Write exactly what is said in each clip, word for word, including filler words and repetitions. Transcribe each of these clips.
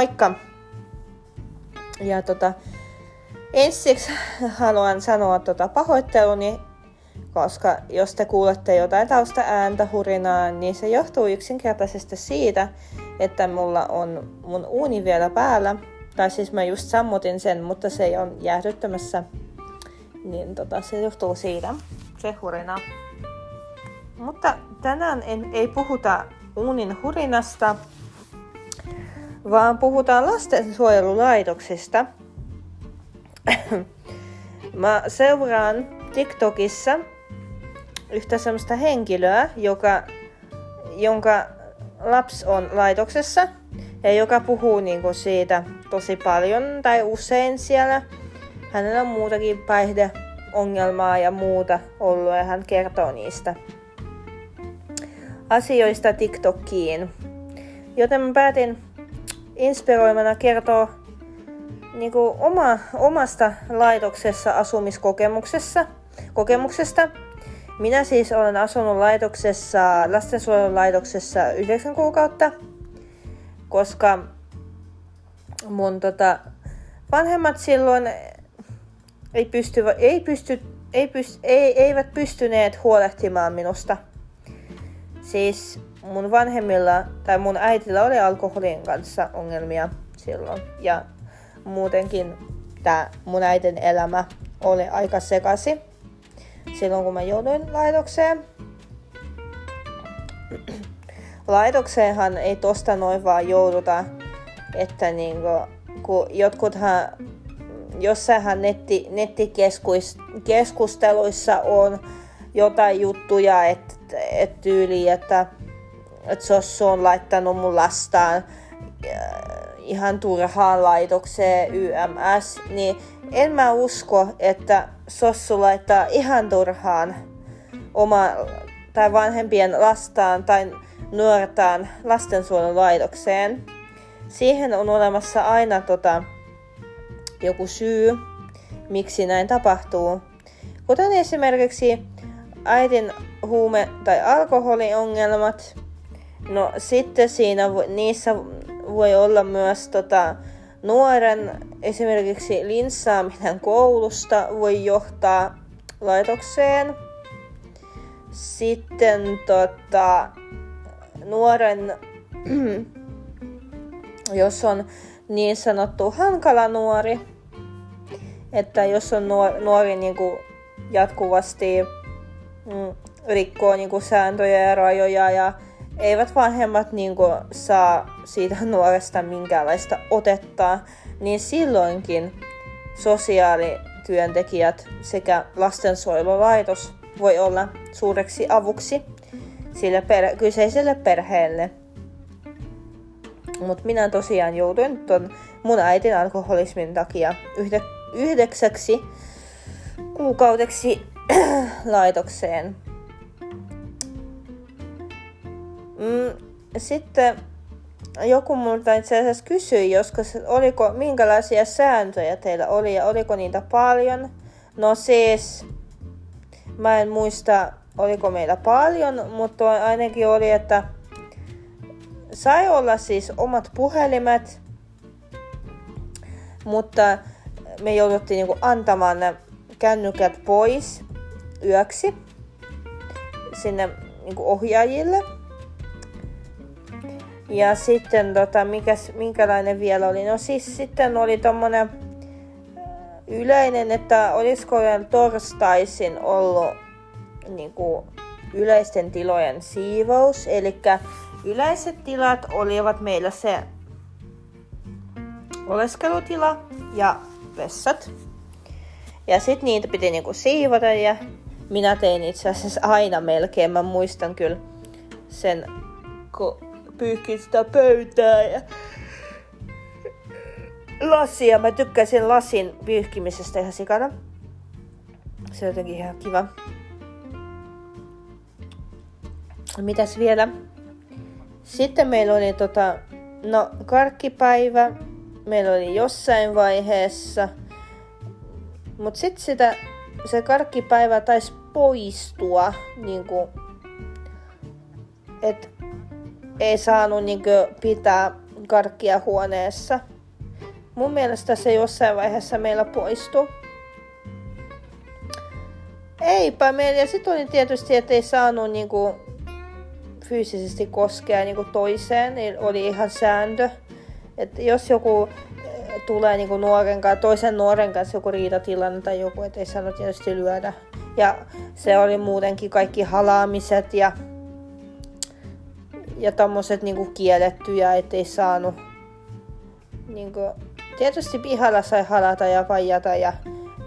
moikka! Ja tota, ensiksi haluan sanoa tota pahoitteluni, koska jos te kuulette jotain tausta ääntä hurinaa, niin se johtuu yksinkertaisesti siitä, että mulla on mun uuni vielä päällä. Tai siis mä just sammutin sen, mutta se ei ole jäähdyttämässä. Niin tota, se johtuu siitä, se hurina. Mutta tänään en, ei puhuta uunin hurinasta, vaan puhutaan lastensuojelulaitoksista. Mä seuraan TikTokissa yhtä semmoista henkilöä, joka, jonka lapsi on laitoksessa ja joka puhuu niinku siitä tosi paljon tai usein siellä. Hänellä on muutakin päihdeongelmaa ja muuta ollut ja hän kertoo niistä asioista TikTokiin. Joten mä päätin inspiroimana kertoa niinku oma, omasta laitoksessa asumiskokemuksesta. Kokemuksesta. Minä siis olen asunut laitoksessa, lastensuojelulaitoksessa yhdeksän kuukautta, koska mun tota, vanhemmat silloin ei pysty, ei pysty, ei pysty, ei, eivät pystyneet huolehtimaan minusta. Siis mun vanhemmilla tai mun äitillä oli alkoholin kanssa ongelmia silloin. Ja muutenkin tää mun äitin elämä oli aika sekaisin silloin, kun mä jouduin laitokseen. Laitokseenhan ei tosta noin vaan jouduta, että niinku, kun jotkuthan jossainhan netti, nettikeskusteluissa on jotain juttuja, että et tyyli, että et Sossu on laittanut mun lastaan ihan turhaan laitokseen Y M S, niin en mä usko, että Sossu laittaa ihan turhaan oma tai vanhempien lastaan tai nuortaan lastensuojelulaitokseen. Siihen on olemassa aina tota, joku syy, miksi näin tapahtuu. Kuten esimerkiksi äitin huume- tai alkoholiongelmat. No sitten siinä, niissä voi olla myös tota, nuoren esimerkiksi linssaaminen koulusta voi johtaa laitokseen. Sitten tota, nuoren, jos on niin sanottu hankala nuori, että jos on nuori, nuori niin kuin jatkuvasti mm, rikkoo niin kuin sääntöjä ja rajoja ja eivät vanhemmat niin kuin saa siitä nuoresta minkäänlaista otetta, niin silloinkin sosiaalityöntekijät sekä lastensuojelulaitos voi olla suureksi avuksi sille per- kyseiselle perheelle. Mutta minä tosiaan jouduin ton mun äitin alkoholismin takia yhde- yhdeksäksi kuukaudeksi laitokseen. Mm, sitten joku multa itse asiassa kysyi, josko, oliko, minkälaisia sääntöjä teillä oli ja oliko niitä paljon. No siis, mä en muista, oliko meillä paljon, mutta ainakin oli, että sai olla siis omat puhelimet, mutta me jouduttiin niinku antamaan ne kännykät pois yöksi sinne niinku ohjaajille. Ja sitten tota, mikäs, minkälainen vielä oli? No siis sitten oli tommonen yleinen, että olisiko torstaisin ollut niinku yleisten tilojen siivous, elikkä yleiset tilat olivat meillä se oleskelutila ja vessat. Ja sit niitä piti niinku siivota ja minä tein itse asiassa aina melkein. Mä muistan kyllä sen, kun pyyhkin sitä pöytää ja lasia. Mä tykkäsin lasin pyyhkimisestä ihan sikana. Se on jotenkin ihan kiva. Mitäs vielä? Sitten meillä oli tota, no, karkkipäivä, meillä oli jossain vaiheessa, mutta sitten se karkkipäivä taisi poistua, niinku, että ei saanut niinku, pitää karkkia huoneessa. Mun mielestä se jossain vaiheessa meillä poistui. Eipä meillä. Ja sitten oli tietysti, että ei saanut niinku fyysisesti koskea niinku toiseen. Eli oli ihan sääntö. Että jos joku tulee niinku nuoren kanssa, toisen nuoren kanssa joku riitatilanne tai joku, ettei saanut tietysti lyödä. Ja se oli muutenkin kaikki halaamiset ja, ja tommoset niinku kiellettyjä, ettei saanut. Niinku, tietysti pihalla sai halata ja paijata ja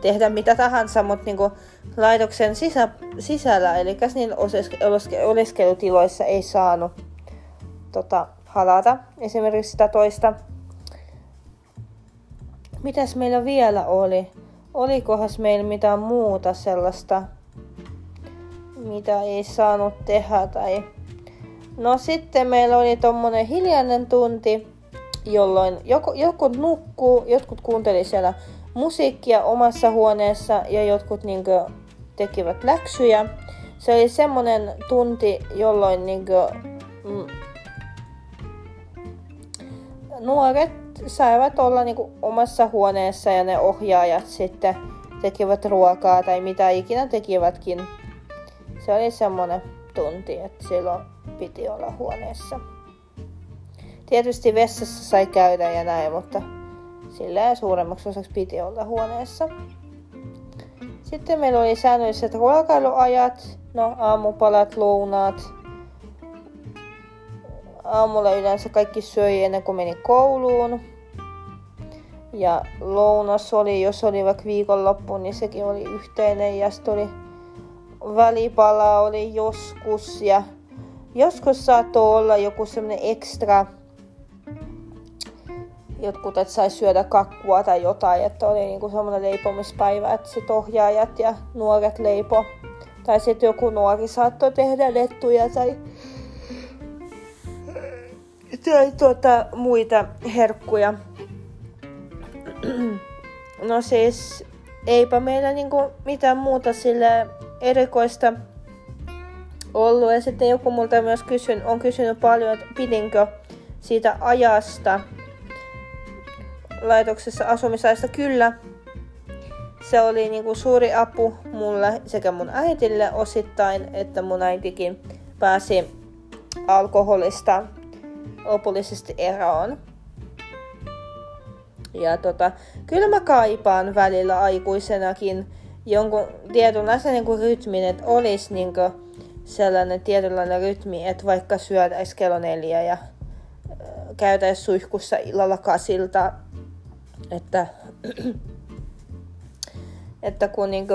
tehdä mitä tahansa, mutta niinku laitoksen sisä, sisällä, eli niillä oleskelutiloissa ei saanut tota, halata esimerkiksi sitä toista. Mitäs meillä vielä oli? Olikohan meillä mitään muuta sellaista, mitä ei saanut tehdä? Tai... No sitten meillä oli tommonen hiljainen tunti, jolloin joku, jotkut nukkuu, jotkut kuunteli siellä musiikkia omassa huoneessa ja jotkut niinku tekivät läksyjä. Se oli semmonen tunti, jolloin niinku, mm, nuoret saivat olla niinku omassa huoneessa ja ne ohjaajat sitten tekivät ruokaa tai mitä ikinä tekivätkin. Se oli semmonen tunti, että silloin piti olla huoneessa. Tietysti vessassa sai käydä ja näin, mutta sillä suuremmaksi osaksi piti olla huoneessa. Sitten meillä oli säännölliset ruokailuajat, no aamupalat, lounaat. Aamulla yleensä kaikki söi ennen kuin meni kouluun. Ja lounas oli, jos oli vaikka viikonloppu, niin sekin oli yhteinen. Ja sitten oli välipala oli joskus. Ja joskus saattoi olla joku semmoinen ekstra. Jotkut, että sai syödä kakkua tai jotain, että oli niinku semmoinen leipomispäivä, että sit ohjaajat ja nuoret leipo. Tai sitten joku nuori saattoi tehdä lettuja tai, tai tuota, muita herkkuja. No siis, eipä meillä niinku mitään muuta sille erikoista ollut. Ja sitten joku multa myös kysyn, on kysynyt paljon, että pidinkö siitä ajasta. Laitoksessa asumisaista kyllä. Se oli niinku suuri apu mulle sekä mun äitille osittain, että mun äitikin pääsi alkoholista lopullisesti eroon. Ja tota, kyllä mä kaipaan välillä aikuisenakin jonkun tietynlaisen niinku rytmin, että olisi niinku sellainen tietynlainen rytmi, että vaikka syötäis kello neljä ja äh, käytäis suihkussa illalla kasilta. Että, että kun niinku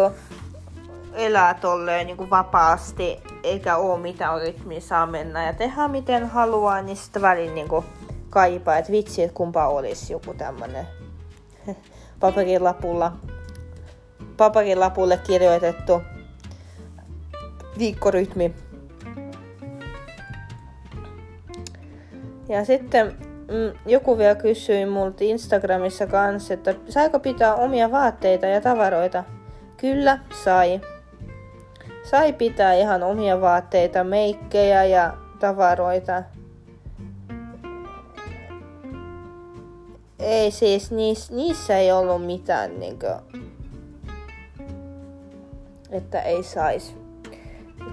elää tolleen niinku vapaasti, eikä oo mitään rytmiä, saa mennä ja tehdä miten haluaa, niin sitten välin niinku kaipaa, että vitsi, että kumpa olisi joku tämmönen paperilapulla, paperilapulle kirjoitettu viikkorytmi. Ja sitten joku vielä kysyi multa Instagramissa kanssa, että saiko pitää omia vaatteita ja tavaroita? Kyllä, sai. Sai pitää ihan omia vaatteita, meikkejä ja tavaroita. Ei siis, niissä, niissä ei ollut mitään, niin kuin, että ei saisi.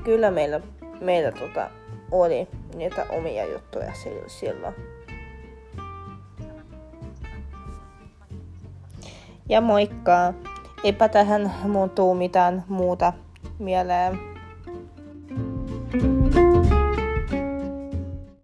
Kyllä meillä, meillä tota, oli niitä omia juttuja silloin. Ja moikka! Eipä tähän mun tuu mitään muuta mieleen.